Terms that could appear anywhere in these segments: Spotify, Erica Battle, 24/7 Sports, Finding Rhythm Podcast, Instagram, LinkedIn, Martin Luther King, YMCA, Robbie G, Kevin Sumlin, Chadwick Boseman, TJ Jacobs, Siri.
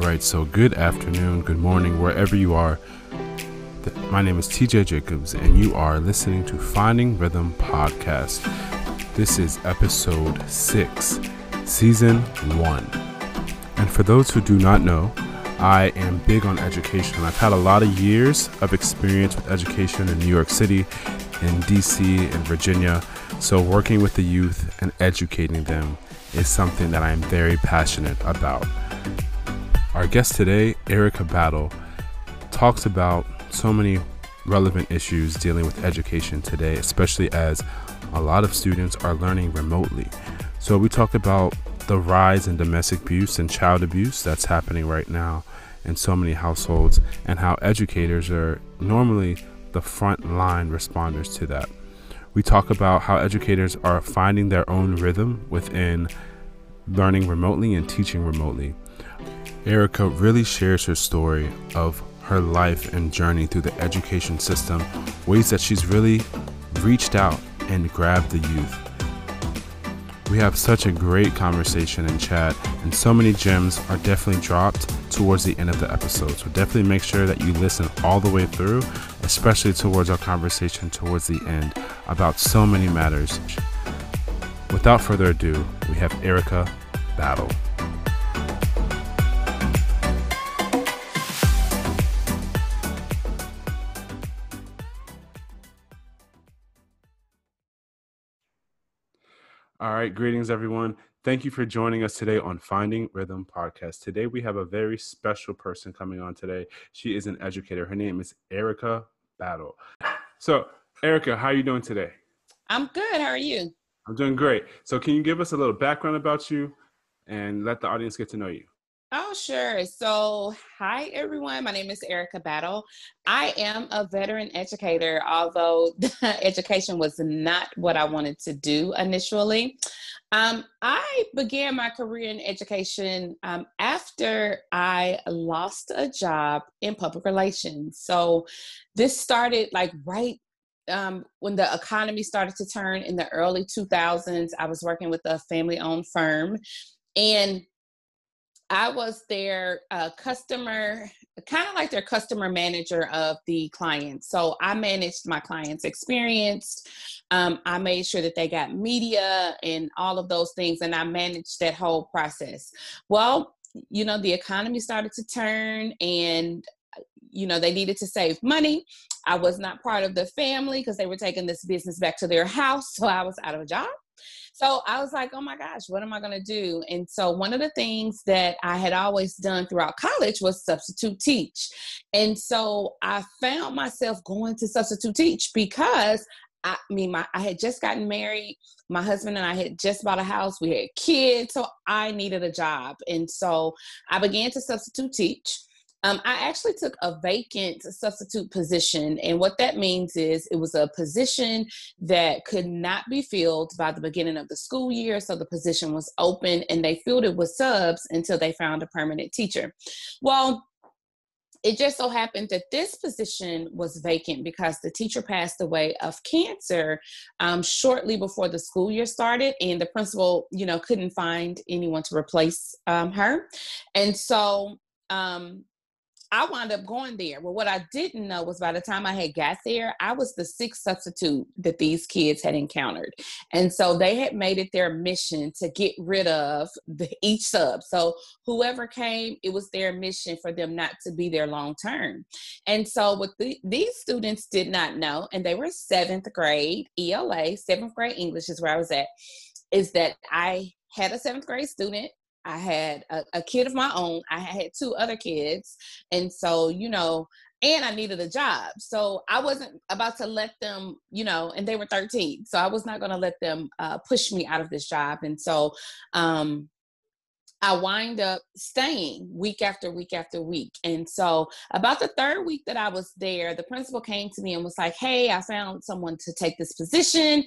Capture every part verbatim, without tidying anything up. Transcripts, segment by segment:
Alright, so good afternoon, good morning, wherever you are. My name is T J Jacobs, and you are listening to Finding Rhythm Podcast. This is episode six, season one. And for those who do not know, I am big on education. I've had a lot of years of experience with education in New York City, in D C, in Virginia. So working with the youth and educating them is something that I'm very passionate about. Our guest today, Erica Battle, talks about so many relevant issues dealing with education today, especially as a lot of students are learning remotely. So we talked about the rise in domestic abuse and child abuse that's happening right now in so many households, and how educators are normally the front line responders to that. We talk about how educators are finding their own rhythm within learning remotely and teaching remotely. Erica really shares her story of her life and journey through the education system, ways that she's really reached out and grabbed the youth. We have such a great conversation and chat, and so many gems are definitely dropped towards the end of the episode. So definitely make sure that you listen all the way through, especially towards our conversation towards the end about so many matters. Without further ado, we have Erica Battle. All right, greetings, everyone. Thank you for joining us today on Finding Rhythm Podcast. Today, we have a very special person coming on today. She is an educator. Her name is Erica Battle. So, Erica, how are you doing today? I'm good. How are you? I'm doing great. So, can you give us a little background about you and let the audience get to know you? Oh, sure. So, hi, everyone. My name is Erica Battle. I am a veteran educator, although education was not what I wanted to do initially. Um, I began my career in education um, after I lost a job in public relations. So, this started like right Um, when the economy started to turn in the early two thousands. I was working with a family-owned firm, and I was their uh, customer, kind of like their customer manager of the clients. So I managed my clients' experience. Um, I made sure that they got media and all of those things, and I managed that whole process. Well, you know, the economy started to turn, and you know, they needed to save money. I was not part of the family because they were taking this business back to their house. So I was out of a job. So I was like, oh my gosh, what am I going to do? And so one of the things that I had always done throughout college was substitute teach. And so I found myself going to substitute teach because I mean, my, I had just gotten married. My husband and I had just bought a house. We had kids. So I needed a job. And so I began to substitute teach. Um, I actually took a vacant substitute position, and what that means is it was a position that could not be filled by the beginning of the school year, so the position was open, and they filled it with subs until they found a permanent teacher. Well, it just so happened that this position was vacant because the teacher passed away of cancer um, shortly before the school year started, and the principal, you know, couldn't find anyone to replace um, her, and so um, I wound up going there. Well, what I didn't know was by the time I had got there, I was the sixth substitute that these kids had encountered. And so they had made it their mission to get rid of the, each sub. So whoever came, it was their mission for them not to be there long term. And so what the, these students did not know, and they were seventh grade E L A, seventh grade English is where I was at, is that I had a seventh grade student. I had a, a kid of my own. I had two other kids. And so, you know, and I needed a job. So I wasn't about to let them, you know, and they were thirteen. So I was not going to let them uh, push me out of this job. And so um, I wind up staying week after week after week. And so about the third week that I was there, the principal came to me and was like, hey, I found someone to take this position.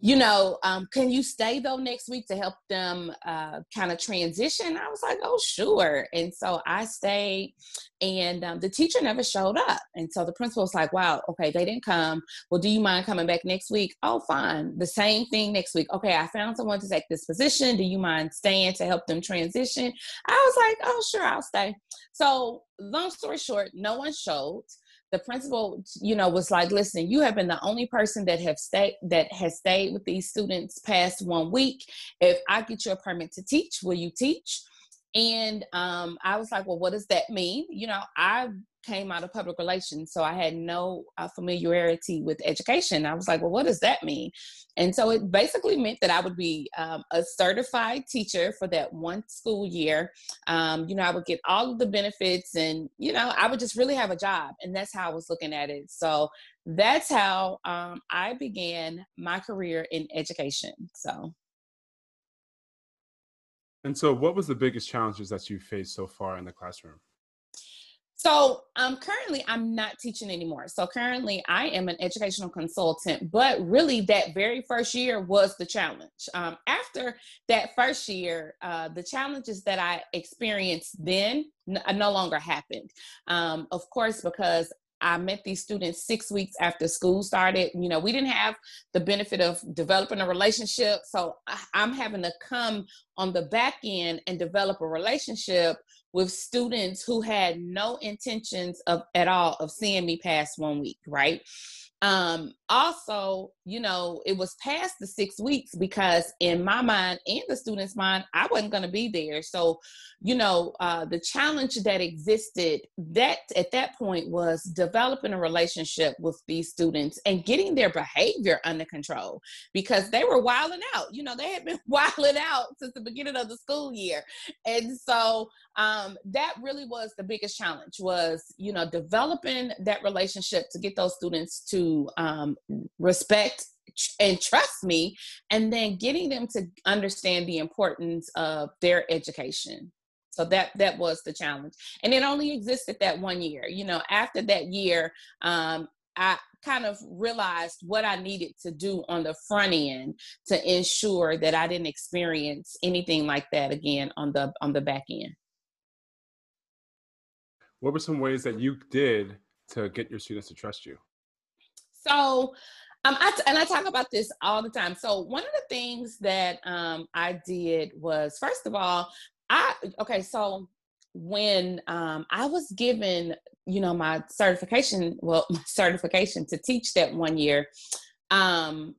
you know, um, can you stay though next week to help them uh, kind of transition? I was like, oh, sure. And so I stayed, and um, the teacher never showed up. And so the principal was like, wow, okay, they didn't come. Well, do you mind coming back next week? Oh, fine. The same thing next week. Okay, I found someone to take this position. Do you mind staying to help them transition? I was like, oh, sure, I'll stay. So long story short, no one showed. The principal, you know, was like, listen, you have been the only person that have stayed, that has stayed with these students past one week. If I get you a permit to teach, will you teach? And um, I was like, well, what does that mean? You know, I came out of public relations, so I had no uh, familiarity with education. I was like, well, what does that mean? And so it basically meant that I would be um, a certified teacher for that one school year. Um, you know, I would get all of the benefits, and, you know, I would just really have a job. And that's how I was looking at it. So that's how um, I began my career in education. So. And so what was the biggest challenges that you faced so far in the classroom? So um, currently, I'm not teaching anymore. So currently, I am an educational consultant. But really, that very first year was the challenge. Um, after that first year, uh, the challenges that I experienced then n- no longer happened. Um, of course, because I met these students six weeks after school started. You know, we didn't have the benefit of developing a relationship. So I'm having to come on the back end and develop a relationship with students who had no intentions of at all of seeing me past one week, right? Um, also, you know, it was past the six weeks because in my mind and the student's mind, I wasn't going to be there. So, you know, uh, the challenge that existed that at that point was developing a relationship with these students and getting their behavior under control, because they were wilding out. You know, they had been wilding out since the beginning of the school year. And so um, that really was the biggest challenge was, you know, developing that relationship to get those students to um, respect and trust me, and then getting them to understand the importance of their education. So that that was the challenge. And it only existed that one year. You know, after that year, um, I kind of realized what I needed to do on the front end to ensure that I didn't experience anything like that again on the on the back end. What were some ways that you did to get your students to trust you? So Um, I, and I talk about this all the time. So one of the things that um, I did was, first of all, I, okay, so when um, I was given, you know, my certification, well, my certification to teach that one year, um,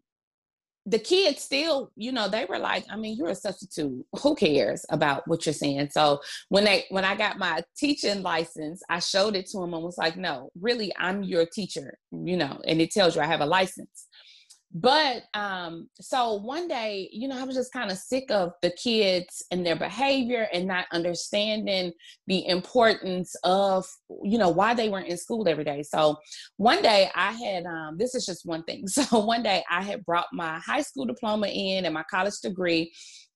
the kids still, you know, they were like, I mean, you're a substitute. Who cares about what you're saying? So when they, when I got my teaching license, I showed it to them and was like, no, really, I'm your teacher, you know, and it tells you I have a license. But um, so one day, you know, I was just kind of sick of the kids and their behavior and not understanding the importance of, you know, why they weren't in school every day. So one day I had, um, this is just one thing. So one day I had brought my high school diploma in and my college degree,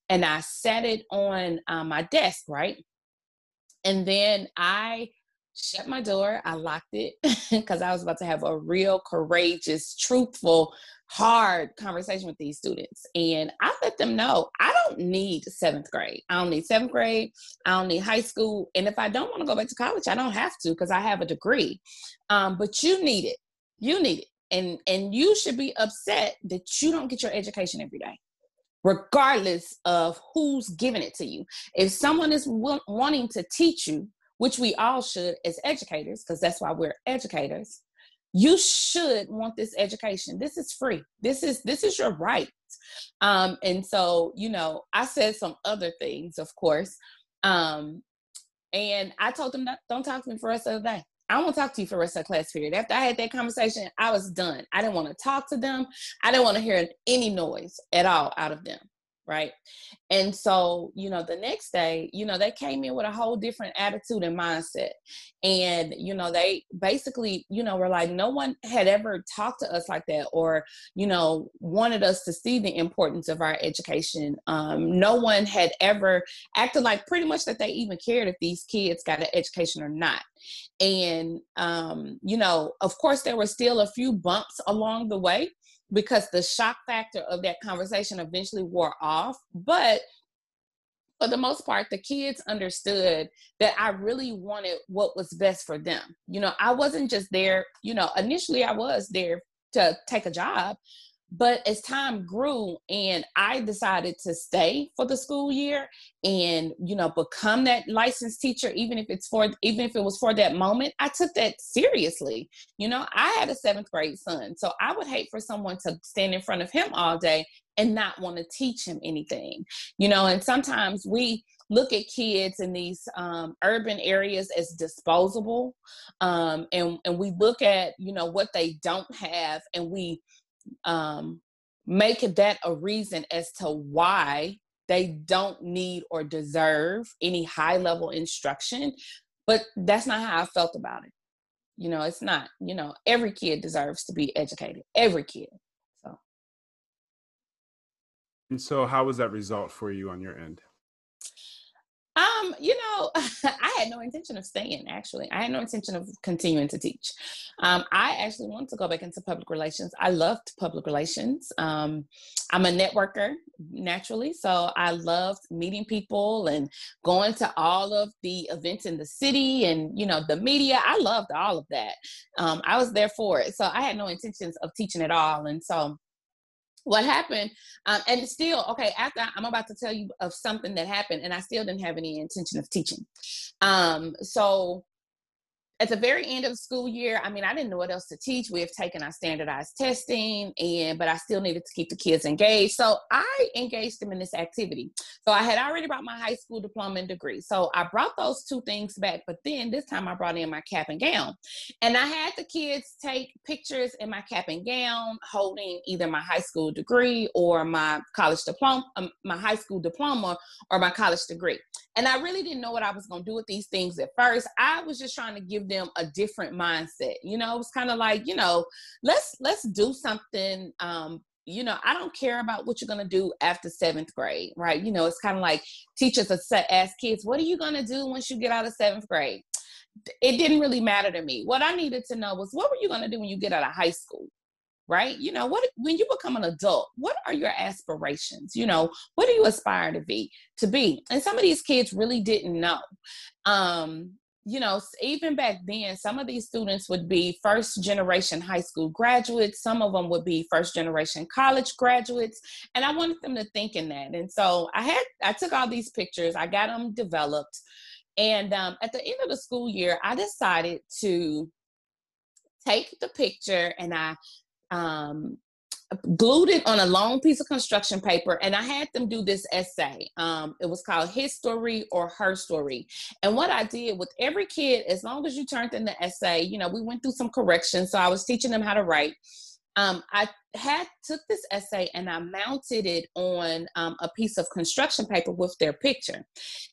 and I set it on uh, my desk, right? And then I shut my door. I locked it because I was about to have a real courageous, truthful, hard conversation with these students. And I let them know I don't need seventh grade. I don't need seventh grade. I don't need high school. And if I don't want to go back to college, I don't have to because I have a degree. Um, but you need it. You need it. And, and you should be upset that you don't get your education every day, regardless of who's giving it to you. If someone is w- wanting to teach you, which we all should as educators, because that's why we're educators, you should want this education. This is free. This is this is your right. Um, and so, you know, I said some other things, of course. Um, and I told them, not, don't talk to me for the rest of the day. I won't talk to you for the rest of the class period. After I had that conversation, I was done. I didn't want to talk to them. I didn't want to hear any noise at all out of them. Right. And so, you know, the next day, you know, they came in with a whole different attitude and mindset. And, you know, they basically, you know, were like, no one had ever talked to us like that, or, you know, wanted us to see the importance of our education. Um, no one had ever acted like pretty much that they even cared if these kids got an education or not. And, um, you know, of course, there were still a few bumps along the way. because the shock factor of that conversation eventually wore off. But for the most part, the kids understood that I really wanted what was best for them. You know, I wasn't just there, you know, initially I was there to take a job, but as time grew and I decided to stay for the school year and, you know, become that licensed teacher, even if it's for, even if it was for that moment, I took that seriously. You know, I had a seventh grade son, so I would hate for someone to stand in front of him all day and not want to teach him anything, you know. And sometimes we look at kids in these um, urban areas as disposable, um, and, and we look at, you know, what they don't have, and we um, make that a reason as to why they don't need or deserve any high-level instruction. But that's not how I felt about it. You know, it's not, you know, every kid deserves to be educated, every kid. And so how was that result for you on your end? Um, you know, I had no intention of staying, actually. I had no intention of continuing to teach. Um, I actually wanted to go back into public relations. I loved public relations. Um, I'm a networker, naturally. So I loved meeting people and going to all of the events in the city and, you know, the media. I loved all of that. Um, I was there for it. So I had no intentions of teaching at all. And so what happened, um, and still, okay, after I'm about to tell you of something that happened, and I still didn't have any intention of teaching. Um, so at the very end of the school year, I mean, I didn't know what else to teach. We have taken our standardized testing, and but I still needed to keep the kids engaged. So I engaged them in this activity. So I had already brought my high school diploma and degree. So I brought those two things back, but then this time I brought in my cap and gown. And I had the kids take pictures in my cap and gown, holding either my high school degree or my college diploma, um, my high school diploma or my college degree. And I really didn't know what I was going to do with these things at first. I was just trying to give them a different mindset. You know, it was kind of like, you know, let's, let's do something. Um, you know, I don't care about what you're going to do after seventh grade, right? You know, it's kind of like teachers ask kids, what are you going to do once you get out of seventh grade? It didn't really matter to me. What I needed to know was, what were you going to do when you get out of high school? Right? You know, what, when you become an adult, what are your aspirations? You know, what do you aspire to be, to be? And some of these kids really didn't know. Um, you know, even back then, some of these students would be first generation high school graduates. Some of them would be first generation college graduates. And I wanted them to think in that. And so I had, I took all these pictures, I got them developed. And um, at the end of the school year, I decided to take the picture and I, Um, glued it on a long piece of construction paper, and I had them do this essay. Um, it was called His Story or Her Story. And what I did with every kid, as long as you turned in the essay, you know, we went through some corrections, so I was teaching them how to write. Um, I had took this essay and I mounted it on um, a piece of construction paper with their picture.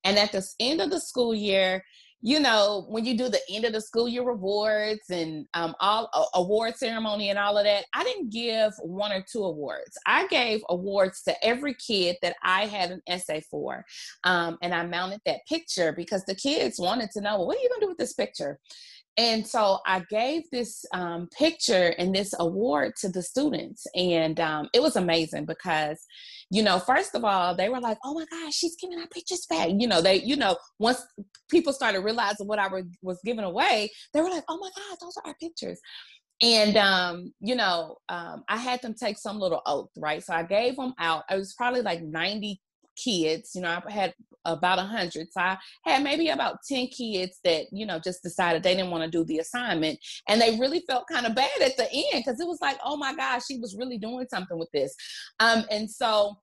And at the end of the school year, you know, when you do the end of the school year awards and um, all uh, award ceremony and all of that, I didn't give one or two awards. I gave awards to every kid that I had an essay for. Um, and I mounted that picture because the kids wanted to know, well, what are you going to do with this picture? And so I gave this um, picture and this award to the students. And um, it was amazing because, you know, first of all, they were like, oh my gosh, she's giving our pictures back. You know, they, you know, once people started realizing what I was giving away, they were like, oh my God, those are our pictures. And, um, you know, um, I had them take some little oath, right? So I gave them out. It was probably like ninety kids, you know, I had about a hundred. So I had maybe about ten kids that, you know, just decided they didn't want to do the assignment. And they really felt kind of bad at the end because it was like, oh my gosh, she was really doing something with this. Um, and so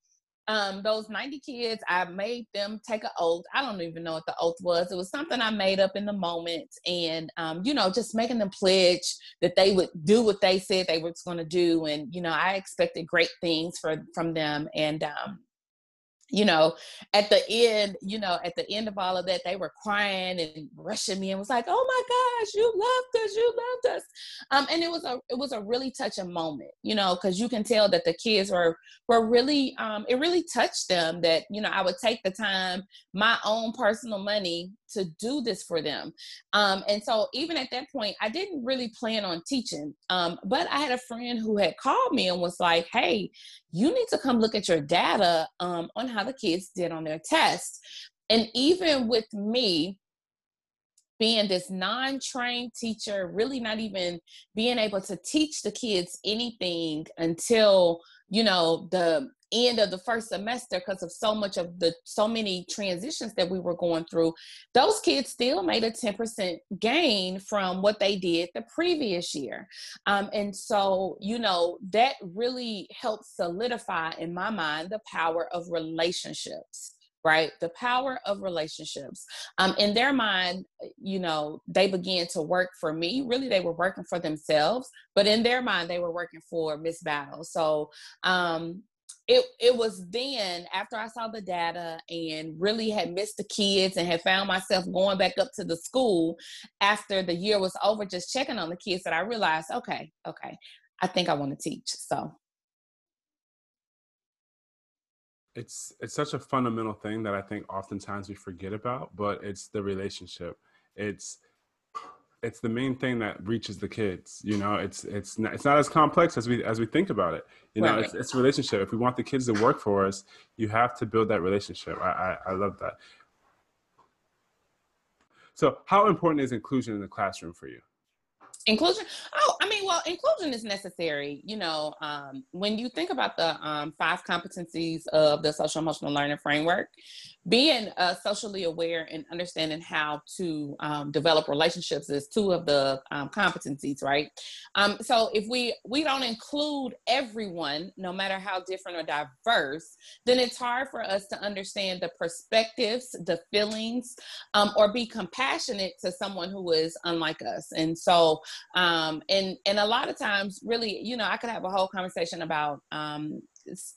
um, those ninety kids, I made them take an oath. I don't even know what the oath was. It was something I made up in the moment. And, um, you know, just making them pledge that they would do what they said they were going to do. And, you know, I expected great things for, from them. And, um, you know, at the end, you know, at the end of all of that, they were crying and rushing me and was like, oh my gosh, you loved us, you loved us. Um, and it was a, it was a really touching moment, you know, cause you can tell that the kids were, were really, um, it really touched them that, you know, I would take the time, my own personal money to do this for them. Um, and so even at that point, I didn't really plan on teaching. Um, but I had a friend who had called me and was like, hey, you need to come look at your data um, on how the kids did on their tests. And even with me being this non-trained teacher, really not even being able to teach the kids anything until, you know, the end of the first semester, because of so much of the so many transitions that we were going through, those kids still made a ten percent gain from what they did the previous year. Um, and so, you know, that really helped solidify in my mind the power of relationships. Right? The power of relationships. Um, in their mind, you know, they began to work for me. Really, they were working for themselves, but in their mind, they were working for Miss Battle. So um, it, it was then, after I saw the data and really had missed the kids and had found myself going back up to the school after the year was over, just checking on the kids, that I realized, okay, okay, I think I want to teach. So. It's it's such a fundamental thing that I think oftentimes we forget about, but it's the relationship. It's it's the main thing that reaches the kids. You know, it's it's not, it's not as complex as we as we think about it. You know, right. it's it's relationship. If we want the kids to work for us, you have to build that relationship. I, I I love that. So, how important is inclusion in the classroom for you? Inclusion? Oh, I mean, well, inclusion is necessary. You know, um, when you think about the um, five competencies of the social emotional learning framework, being uh, socially aware and understanding how to um, develop relationships is two of the um, competencies, right? Um, so if we, we don't include everyone, no matter how different or diverse, then it's hard for us to understand the perspectives, the feelings, um, or be compassionate to someone who is unlike us. And so, um, and, and a lot of times, really, you know, I could have a whole conversation about, um,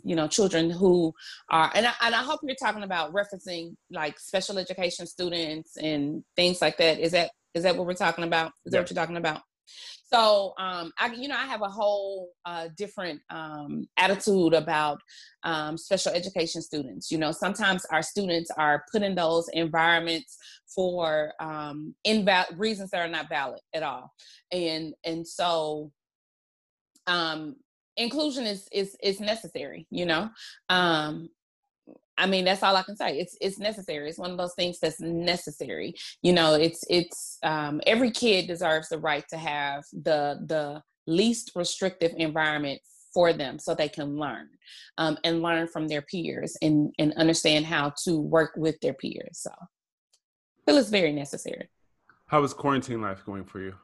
you know, children who are, and I, and I hope you're talking about referencing like special education students and things like that. Is that, is that what we're talking about? Is that what you're talking about? So, um, I, you know, I have a whole uh, different um, attitude about um, special education students. You know, sometimes our students are put in those environments for um, invalid reasons that are not valid at all. And, and so, um, inclusion is, is, is necessary, you know? Um, I mean, that's all I can say. It's, it's necessary. It's one of those things that's necessary. You know, it's, it's, um, every kid deserves the right to have the, the least restrictive environment for them so they can learn, um, and learn from their peers and, and understand how to work with their peers. So I feel it's very necessary. How is quarantine life going for you?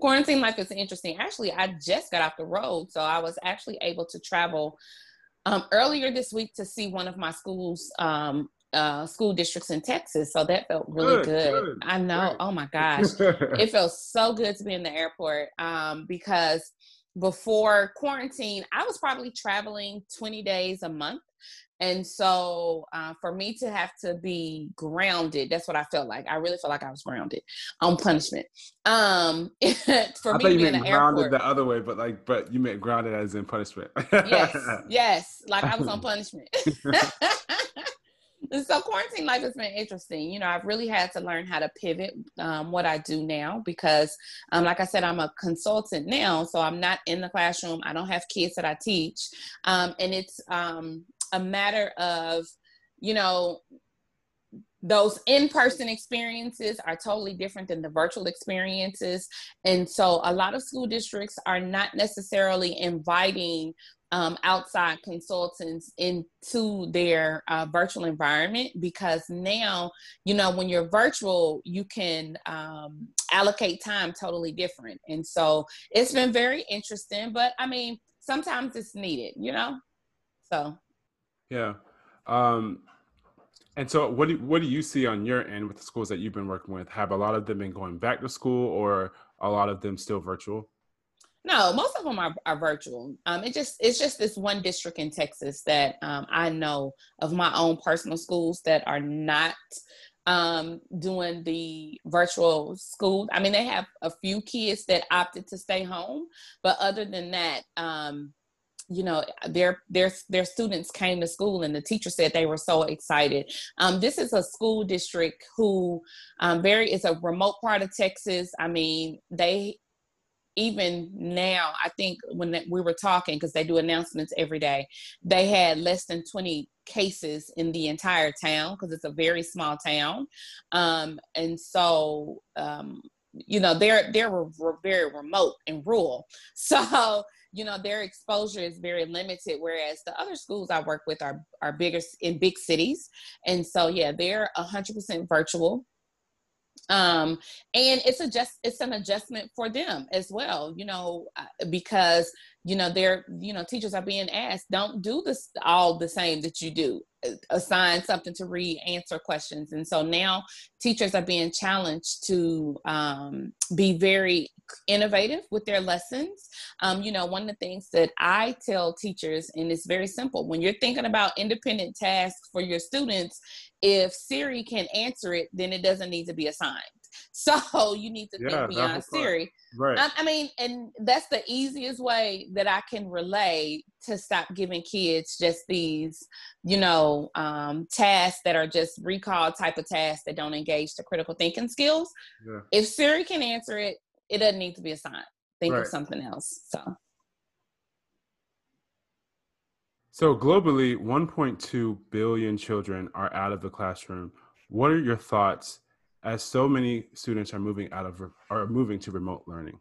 Quarantine life is interesting. Actually, I just got off the road, so I was actually able to travel um, earlier this week to see one of my schools, um, uh, school districts in Texas. So that felt really good. good. good. I know. Good. Oh my gosh, it felt so good to be in the airport um, because before quarantine, I was probably traveling twenty days a month. And so uh, for me to have to be grounded, that's what I felt like. I really felt like I was grounded on punishment. Um, for I me, thought you being meant grounded airport, the other way, but like, but you meant grounded as in punishment. Yes, yes, like I was on punishment. So quarantine life has been interesting. You know, I've really had to learn how to pivot um, what I do now because, um, like I said, I'm a consultant now, so I'm not in the classroom. I don't have kids that I teach, um, and it's. Um, a matter of, you know, those in-person experiences are totally different than the virtual experiences. And so a lot of school districts are not necessarily inviting um, outside consultants into their uh, virtual environment because now, you know, when you're virtual, you can um, allocate time totally different. And so it's been very interesting, but I mean, sometimes it's needed, you know, so. Yeah. Um, and so what do, what do you see on your end with the schools that you've been working with? Have a lot of them been going back to school or a lot of them still virtual? No, most of them are, are virtual. Um, it just it's just this one district in Texas that um, I know of my own personal schools that are not um, doing the virtual school. I mean, they have a few kids that opted to stay home, but other than that, um, you know, their their their students came to school and the teacher said they were so excited. Um, this is a school district who um, very it's a remote part of Texas. I mean, they. Even now, I think when we were talking, because they do announcements every day, they had less than twenty cases in the entire town because it's a very small town. Um, and so, um, you know, they're, they're re- re- very remote and rural. So, you know, their exposure is very limited, whereas the other schools I work with are, are bigger in big cities. And so, yeah, they're one hundred percent virtual. Um, and it's a just, it's an adjustment for them as well, you know, because, you know, they're, you know, teachers are being asked, don't do this all the same that you do, assign something to read, answer questions. And so now teachers are being challenged to, um, be very innovative with their lessons. Um, you know, one of the things that I tell teachers, and it's very simple, when you're thinking about independent tasks for your students, if Siri can answer it, then it doesn't need to be assigned. So you need to yeah, think beyond Siri. Right. I, I mean, and that's the easiest way that I can relay to stop giving kids just these, you know, um, tasks that are just recall type of tasks that don't engage the critical thinking skills. Yeah. If Siri can answer it, it doesn't need to be assigned. Think right. of something else. So. So globally, one point two billion children are out of the classroom. What are your thoughts as so many students are moving out of are moving to remote learning?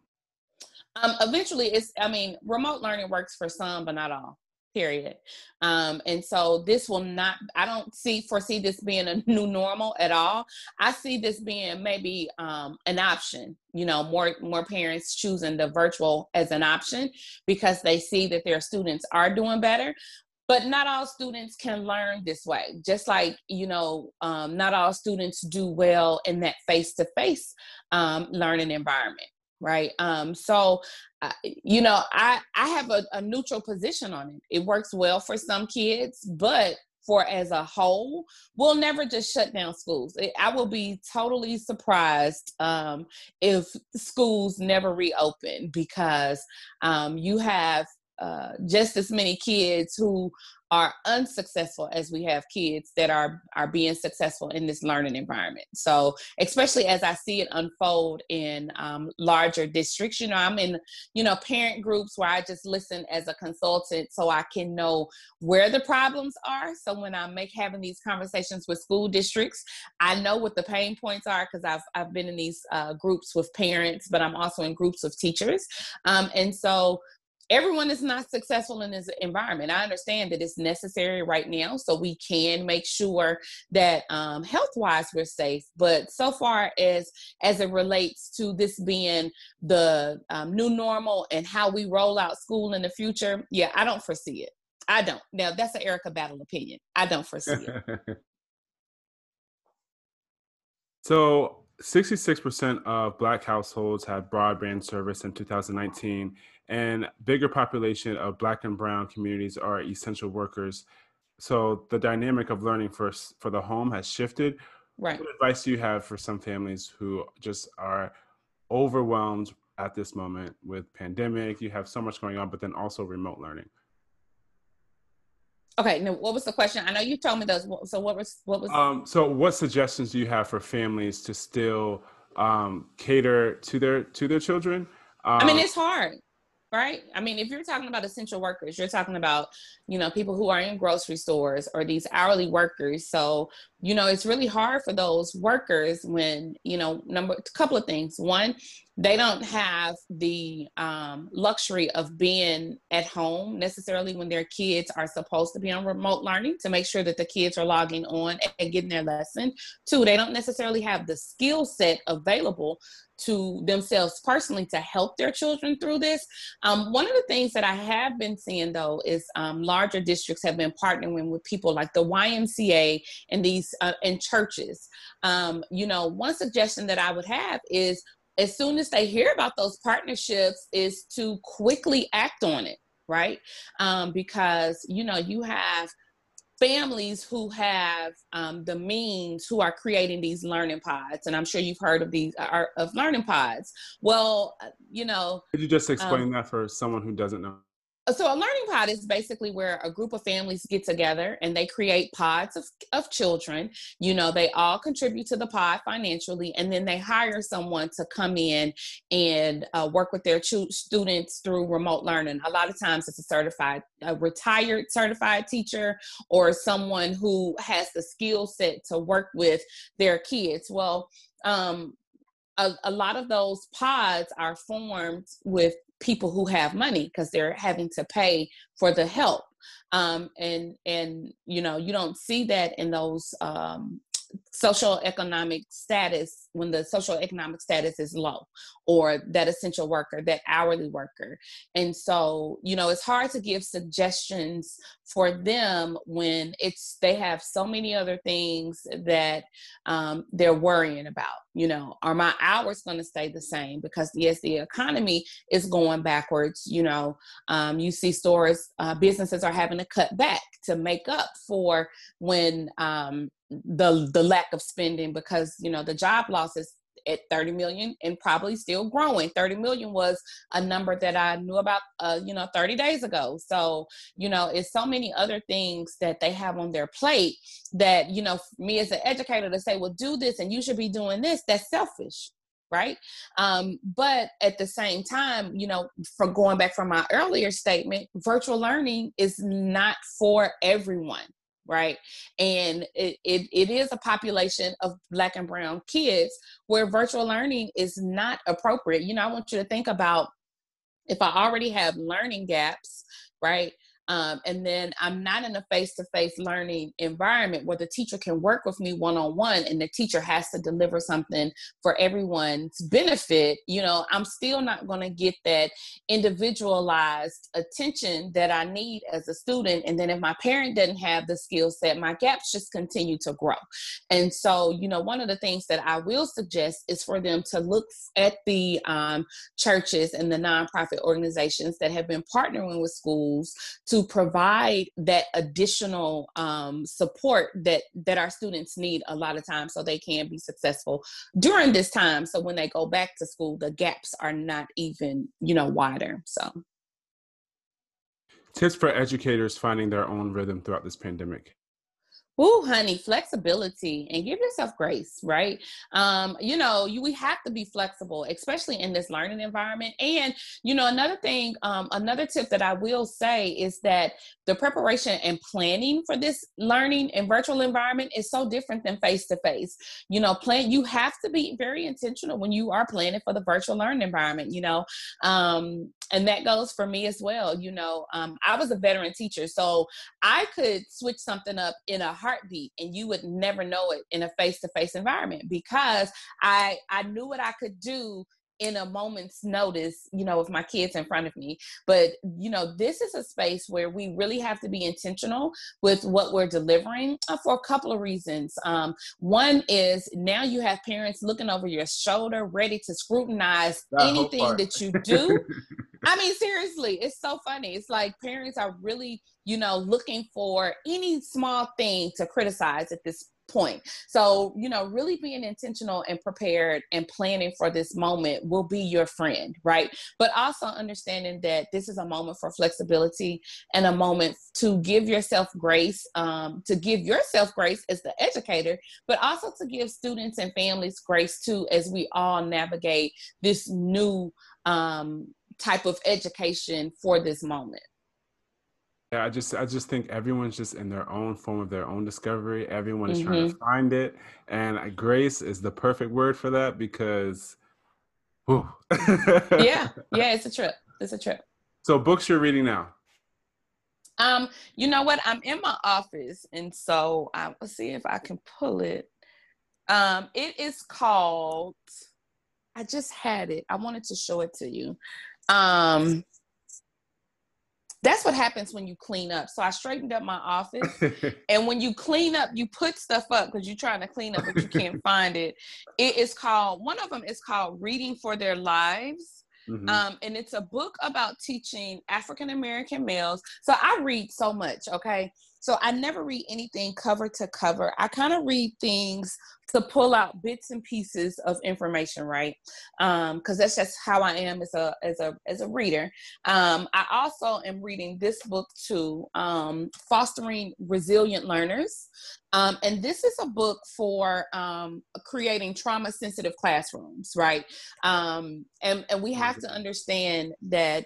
Um, eventually, it's I mean, remote learning works for some, but not all. Period. Um, and so this will not. I don't see foresee this being a new normal at all. I see this being maybe um, an option. You know, more more parents choosing the virtual as an option because they see that their students are doing better. But not all students can learn this way. Just like, you know, um, not all students do well in that face-to-face um, learning environment, right? Um, so, uh, you know, I, I have a, a neutral position on it. It works well for some kids, but for as a whole, we'll never just shut down schools. I will be totally surprised um, if schools never reopen because um, you have Uh, just as many kids who are unsuccessful as we have kids that are are being successful in this learning environment. So, especially as I see it unfold in um, larger districts, you know, I'm in, you know, parent groups where I just listen as a consultant so I can know where the problems are. So when I'm make, having these conversations with school districts, I know what the pain points are because I've, I've been in these uh, groups with parents, but I'm also in groups of teachers. Um, and so everyone is not successful in this environment. I understand that it's necessary right now, so we can make sure that um, health-wise we're safe. But so far as as it relates to this being the um, new normal and how we roll out school in the future, yeah, I don't foresee it. I don't. Now, that's an Erica Battle opinion. I don't foresee it. So sixty-six percent of Black households had broadband service in two thousand nineteen, and bigger population of Black and Brown communities are essential workers. So the dynamic of learning for, for the home has shifted. Right. What advice do you have for some families who just are overwhelmed at this moment with pandemic? You have so much going on, but then also remote learning. Okay, now what was the question? I know you told me those. So what was what was? Um, so what suggestions do you have for families to still um, cater to their to their children? Um, I mean, it's hard, right? I mean, if you're talking about essential workers, you're talking about, you know, people who are in grocery stores or these hourly workers. So, you know, it's really hard for those workers when, you know, number a couple of things. One, they don't have the um, luxury of being at home necessarily when their kids are supposed to be on remote learning to make sure that the kids are logging on and getting their lesson. Two, they don't necessarily have the skill set available to themselves personally to help their children through this. Um, one of the things that I have been seeing though is um, larger districts have been partnering with people like the Y M C A and these uh, and churches. Um, you know, one suggestion that I would have is as soon as they hear about those partnerships, is to quickly act on it, right? Um, because, you know, you have families who have um, the means who are creating these learning pods. And I'm sure you've heard of these, uh, of learning pods. Well, you know. Could you just explain um, that for someone who doesn't know? So a learning pod is basically where a group of families get together and they create pods of, of children. You know, they all contribute to the pod financially, and then they hire someone to come in and uh, work with their ch- students through remote learning. A lot of times it's a certified, a retired certified teacher or someone who has the skill set to work with their kids. Well, um, a, a lot of those pods are formed with people who have money, because they're having to pay for the help. Um, and, and, you know, you don't see that in those um, social economic status, when the social economic status is low, or that essential worker, that hourly worker. And so, you know, it's hard to give suggestions for them when it's, they have so many other things that um, they're worrying about. You know, are my hours going to stay the same? Because yes, the economy is going backwards. You know, um, you see stores, uh, businesses are having to cut back to make up for when um, the the lack of spending, because, you know, the job loss is at thirty million and probably still growing. thirty million was a number that I knew about, uh, you know, thirty days ago. So, you know, it's so many other things that they have on their plate that, you know, me as an educator to say, well, do this and you should be doing this, that's selfish, right? Um, but at the same time, you know, from going back from my earlier statement, virtual learning is not for everyone. Right. And it, it, it is a population of Black and brown kids where virtual learning is not appropriate. You know, I want you to think about, if I already have learning gaps, right? Um, and then I'm not in a face-to-face learning environment where the teacher can work with me one-on-one and the teacher has to deliver something for everyone's benefit. You know, I'm still not going to get that individualized attention that I need as a student. And then if my parent doesn't have the skill set, my gaps just continue to grow. And so, you know, one of the things that I will suggest is for them to look at the um, churches and the nonprofit organizations that have been partnering with schools to provide that additional um, support that, that our students need a lot of times, so they can be successful during this time. So when they go back to school, the gaps are not even, you know, wider. So tips for educators finding their own rhythm throughout this pandemic. Ooh, honey, flexibility, and give yourself grace, right? Um, you know, you, we have to be flexible, especially in this learning environment. And, you know, another thing, um, another tip that I will say is that the preparation and planning for this learning and virtual environment is so different than face-to-face. You know, plan, you have to be very intentional when you are planning for the virtual learning environment, you know, um, and that goes for me as well. You know, um, I was a veteran teacher, so I could switch something up in a heartbeat and you would never know it in a face-to-face environment, because I I knew what I could do in a moment's notice, you know, with my kids in front of me. But, you know, this is a space where we really have to be intentional with what we're delivering for a couple of reasons. Um, one is, now you have parents looking over your shoulder, ready to scrutinize that anything that you do. I mean, seriously, it's so funny. It's like parents are really, you know, looking for any small thing to criticize at this point. So, you know, really being intentional and prepared and planning for this moment will be your friend, right? But also understanding that this is a moment for flexibility and a moment to give yourself grace, um, to give yourself grace as the educator, but also to give students and families grace too, as we all navigate this new um, type of education for this moment. Yeah, I just I just think everyone's just in their own form of their own discovery. Everyone is mm-hmm. trying to find it. And grace is the perfect word for that, because, whew. yeah, yeah, it's a trip. It's a trip. So books you're reading now? Um, you know what? I'm in my office. And so I will see if I can pull it. Um, it is called, I just had it. I wanted to show it to you. Um, That's what happens when you clean up. So I straightened up my office. And when you clean up, you put stuff up because you're trying to clean up, but you can't find it. It is called, one of them is called Reading for Their Lives. Mm-hmm. Um, and it's a book about teaching African-American males. So I read so much, okay? So I never read anything cover to cover. I kind of read things to pull out bits and pieces of information, right? Um, 'cause that's just how I am as a, as a, as a reader. Um, I also am reading this book too, um, Fostering Resilient Learners. Um, and this is a book for um, creating trauma-sensitive classrooms, right? Um, and, and we have to understand that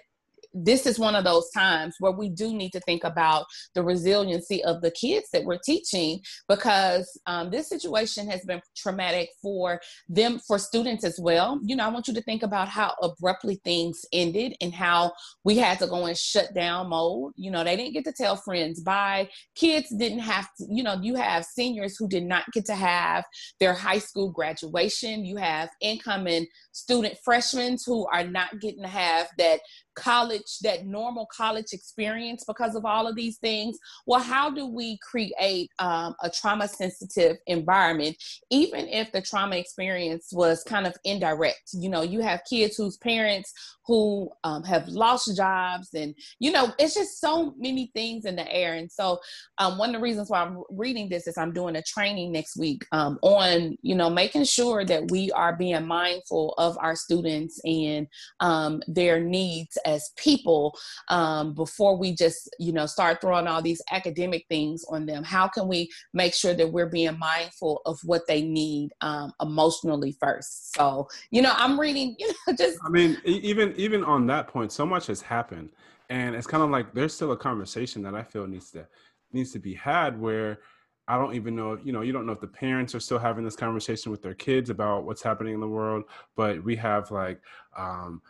this is one of those times where we do need to think about the resiliency of the kids that we're teaching, because um, this situation has been traumatic for them, for students as well. You know, I want you to think about how abruptly things ended and how we had to go in shut down mode. You know, they didn't get to tell friends bye. Kids didn't have to, you know, you have seniors who did not get to have their high school graduation. You have incoming student freshmen who are not getting to have that college, that normal college experience because of all of these things. Well, how do we create um, a trauma sensitive environment, even if the trauma experience was kind of indirect? You know, you have kids whose parents who um, have lost jobs, and, you know, it's just so many things in the air. And so um, one of the reasons why I'm reading this is I'm doing a training next week um, on, you know, making sure that we are being mindful of our students and um, their needs as people, um, before we just, you know, start throwing all these academic things on them. How can we make sure that we're being mindful of what they need um, emotionally first? So, you know, I'm reading, you know, just. I mean, even, even on that point, so much has happened, and it's kind of like, there's still a conversation that I feel needs to, needs to be had, where I don't even know, you know, you don't know if the parents are still having this conversation with their kids about what's happening in the world, but we have like, um,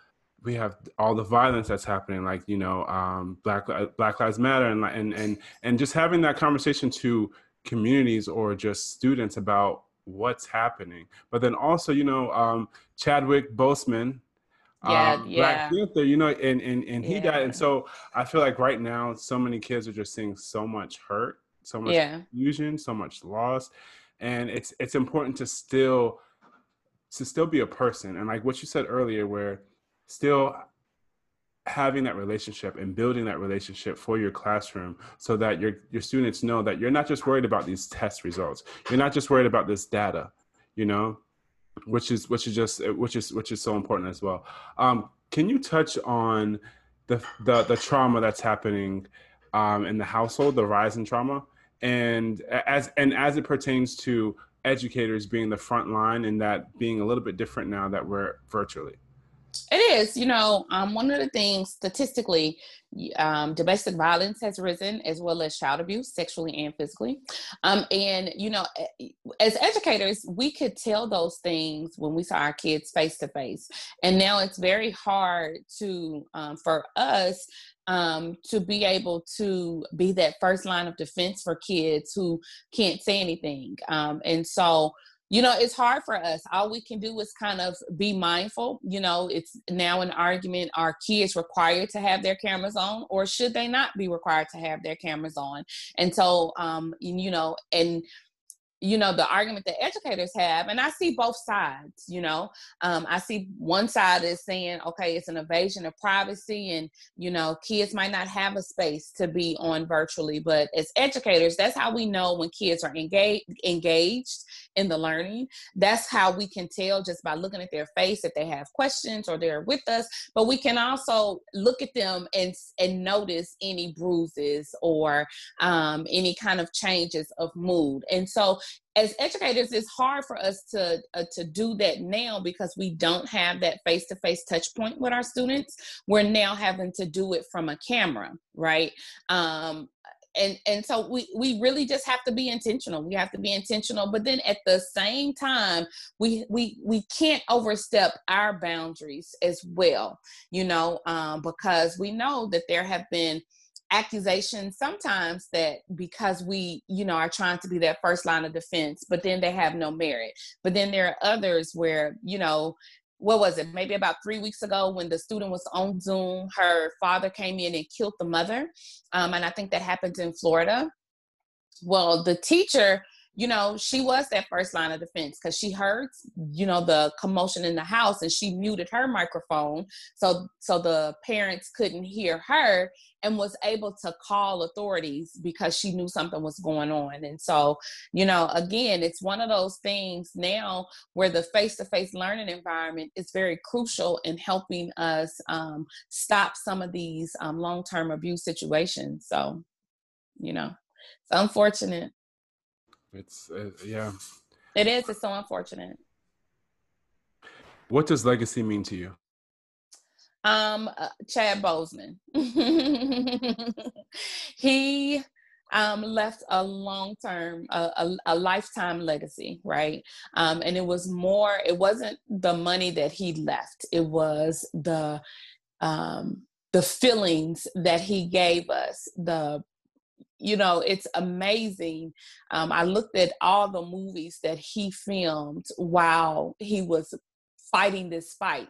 we have all the violence that's happening, like, you know, um, Black Black Lives Matter, and and and and just having that conversation to communities or just students about what's happening. But then also, you know, um, Chadwick Boseman, yeah, um, yeah. Black Panther, you know, and and and he yeah. died, and so I feel like right now, so many kids are just seeing so much hurt, so much yeah. confusion, so much loss, and it's it's important to still to still be a person, and like what you said earlier, where still having that relationship and building that relationship for your classroom, so that your, your students know that you're not just worried about these test results. You're not just worried about this data, you know, which is, which is just, which is, which is so important as well. Um, can you touch on the, the, the trauma that's happening um, in the household, the rise in trauma, and as, and as it pertains to educators being the front line, and that being a little bit different now that we're virtually? It is, you know, um, one of the things statistically, um, domestic violence has risen, as well as child abuse, sexually and physically. Um, and, you know, as educators, we could tell those things when we saw our kids face to face. And now it's very hard to, um, for us, um, to be able to be that first line of defense for kids who can't say anything. Um, and so, you know, it's hard for us. All we can do is kind of be mindful. You know, it's now an argument. Are kids required to have their cameras on, or should they not be required to have their cameras on? And so, um, you know, and, you know, the argument that educators have, and I see both sides, you know, um, I see one side is saying, okay, it's an invasion of privacy, and, you know, kids might not have a space to be on virtually. But as educators, that's how we know when kids are engaged, engaged in the learning. That's how we can tell just by looking at their face if they have questions or they're with us. But we can also look at them and, and notice any bruises or um, any kind of changes of mood. And so, as educators, it's hard for us to uh, to do that now, because we don't have that face-to-face touch point with our students. We're now having to do it from a camera, right? Um, and and so we, we really just have to be intentional. We have to be intentional, but then at the same time, we we we can't overstep our boundaries as well, you know, um, because we know that there have been accusations sometimes that, because we, you know, are trying to be that first line of defense, but then they have no merit. But then there are others where, you know, what was it, maybe about three weeks ago when the student was on Zoom, her father came in and killed the mother. Um, and I think that happened in Florida. Well, the teacher, you know, she was that first line of defense because she heard, you know, the commotion in the house and she muted her microphone. So, so the parents couldn't hear her and was able to call authorities because she knew something was going on. And so, you know, again, it's one of those things now where the face-to-face learning environment is very crucial in helping us um, stop some of these um, long-term abuse situations. So, you know, it's unfortunate. It's, uh, yeah. It is. It's so unfortunate. What does legacy mean to you? Um, uh, Chad Boseman. He um, left a long-term, a, a, a lifetime legacy, right? Um, and it was more, it wasn't the money that he left. It was the, um, the feelings that he gave us, the you know, it's amazing. Um, I looked at all the movies that he filmed while he was fighting this fight.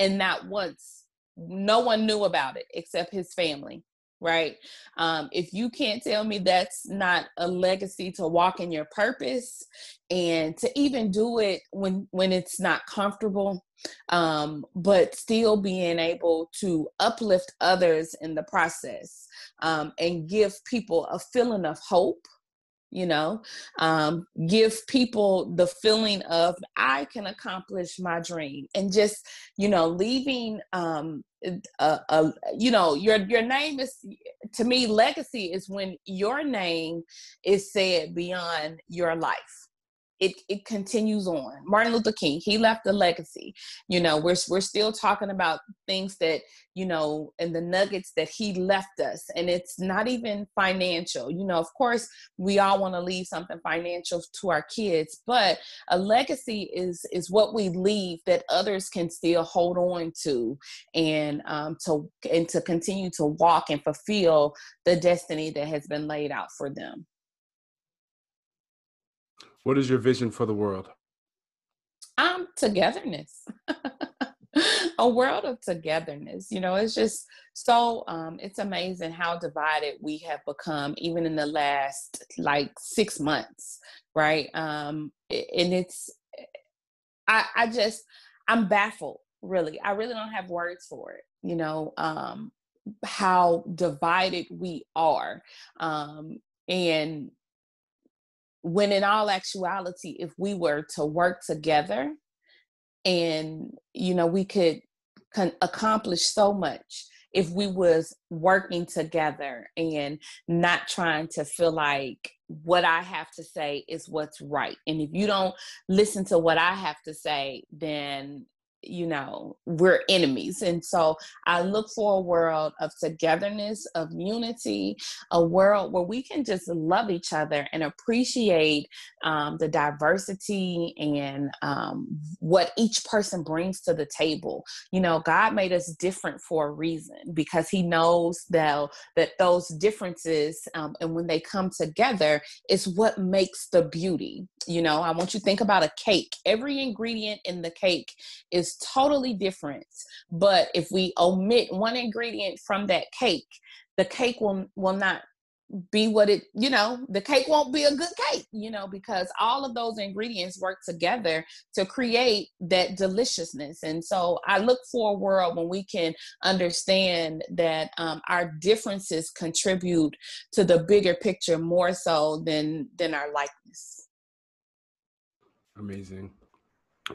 And not once, no one knew about it except his family, right? Um, if you can't tell me that's not a legacy to walk in your purpose and to even do it when, when it's not comfortable, um, but still being able to uplift others in the process, um, and give people a feeling of hope, you know, um, give people the feeling of, I can accomplish my dream, and just, you know, leaving, um, a, a, you know, your, your name is, to me, legacy is when your name is said beyond your life. It, it continues on. Martin Luther King, he left a legacy. You know, we're, we're still talking about things that, you know, and the nuggets that he left us. And it's not even financial. You know, of course, we all want to leave something financial to our kids, but a legacy is, is what we leave that others can still hold on to and, um, to, and to continue to walk and fulfill the destiny that has been laid out for them. What is your vision for the world? Um, togetherness, a world of togetherness. You know, it's just so, um, it's amazing how divided we have become even in the last like six months. Right. Um, and it's, I, I just, I'm baffled really. I really don't have words for it. You know, um, how divided we are. Um, and, When in all actuality, if we were to work together and, you know, we could can accomplish so much if we was working together and not trying to feel like what I have to say is what's right. And if you don't listen to what I have to say, then, you know, we're enemies. And so I look for a world of togetherness, of unity, a world where we can just love each other and appreciate um, the diversity and um, what each person brings to the table. You know, God made us different for a reason because he knows that, that those differences um, and when they come together is what makes the beauty. You know, I want you to think about a cake. Every ingredient in the cake is totally different, but if we omit one ingredient from that cake, the cake will will not be what it, you know, the cake won't be a good cake, you know, because all of those ingredients work together to create that deliciousness. And so I look for a world when we can understand that um, our differences contribute to the bigger picture more so than than our likeness. Amazing.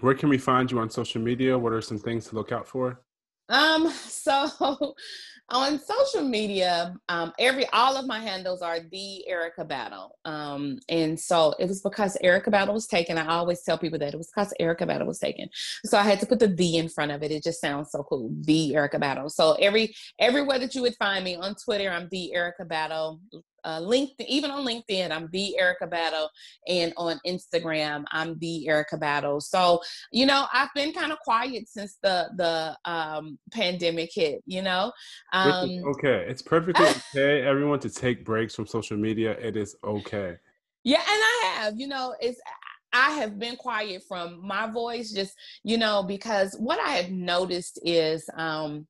Where can we find you on social media? What are some things to look out for? Um, so on social media, um, every, all of my handles are the Erica Battle. Um, and so it was because Erica Battle was taken. I always tell people that it was because Erica Battle was taken. So I had to put the "the" in front of it. It just sounds so cool. The Erica Battle. So every, everywhere that you would find me on Twitter, I'm the Erica Battle. Uh, LinkedIn, even on LinkedIn, I'm the Erica Battle, and on Instagram, I'm the Erica Battle. So, you know, I've been kind of quiet since the the um, pandemic hit. You know, um, it's okay, it's perfectly okay, everyone, to take breaks from social media. It is okay. Yeah, and I have, you know, it's I have been quiet from my voice, just, you know, because what I have noticed is um,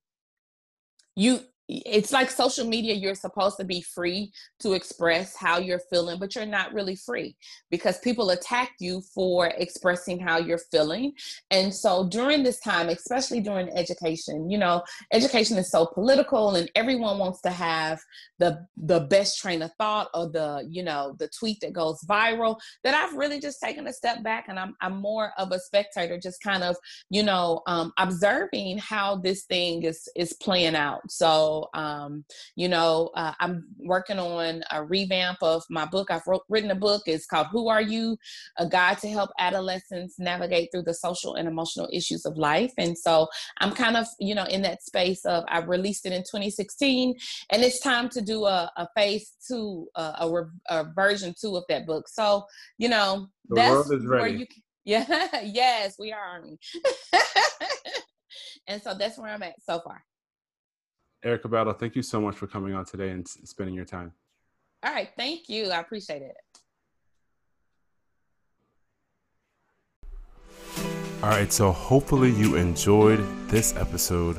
you, it's like social media, you're supposed to be free to express how you're feeling, but you're not really free because people attack you for expressing how you're feeling. And so during this time, especially during education, you know, education is so political and everyone wants to have the the best train of thought or the, you know, the tweet that goes viral, that I've really just taken a step back and I'm, I'm more of a spectator, just kind of, you know, um, observing how this thing is, is playing out. So, Um, you know, uh, I'm working on a revamp of my book. I've wrote, written a book. It's called Who Are You? A Guide to Help Adolescents Navigate Through the Social and Emotional Issues of Life. And so I'm kind of, you know, in that space of, I released it in twenty sixteen, and it's time to do a, a phase two, uh, a, re, a version two of that book. So, you know, the that's world is ready. Where you can, yeah, yes, we are Army. And so that's where I'm at so far. Erica Battle, thank you so much for coming on today and spending your time. All right. Thank you. I appreciate it. All right. So hopefully you enjoyed this episode.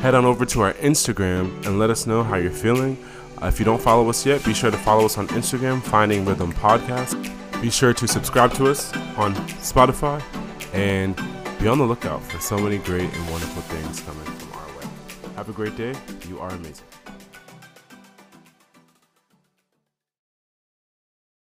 Head on over to our Instagram and let us know how you're feeling. Uh, if you don't follow us yet, be sure to follow us on Instagram, Finding Rhythm Podcast. Be sure to subscribe to us on Spotify and be on the lookout for so many great and wonderful things coming. Have a great day. You are amazing.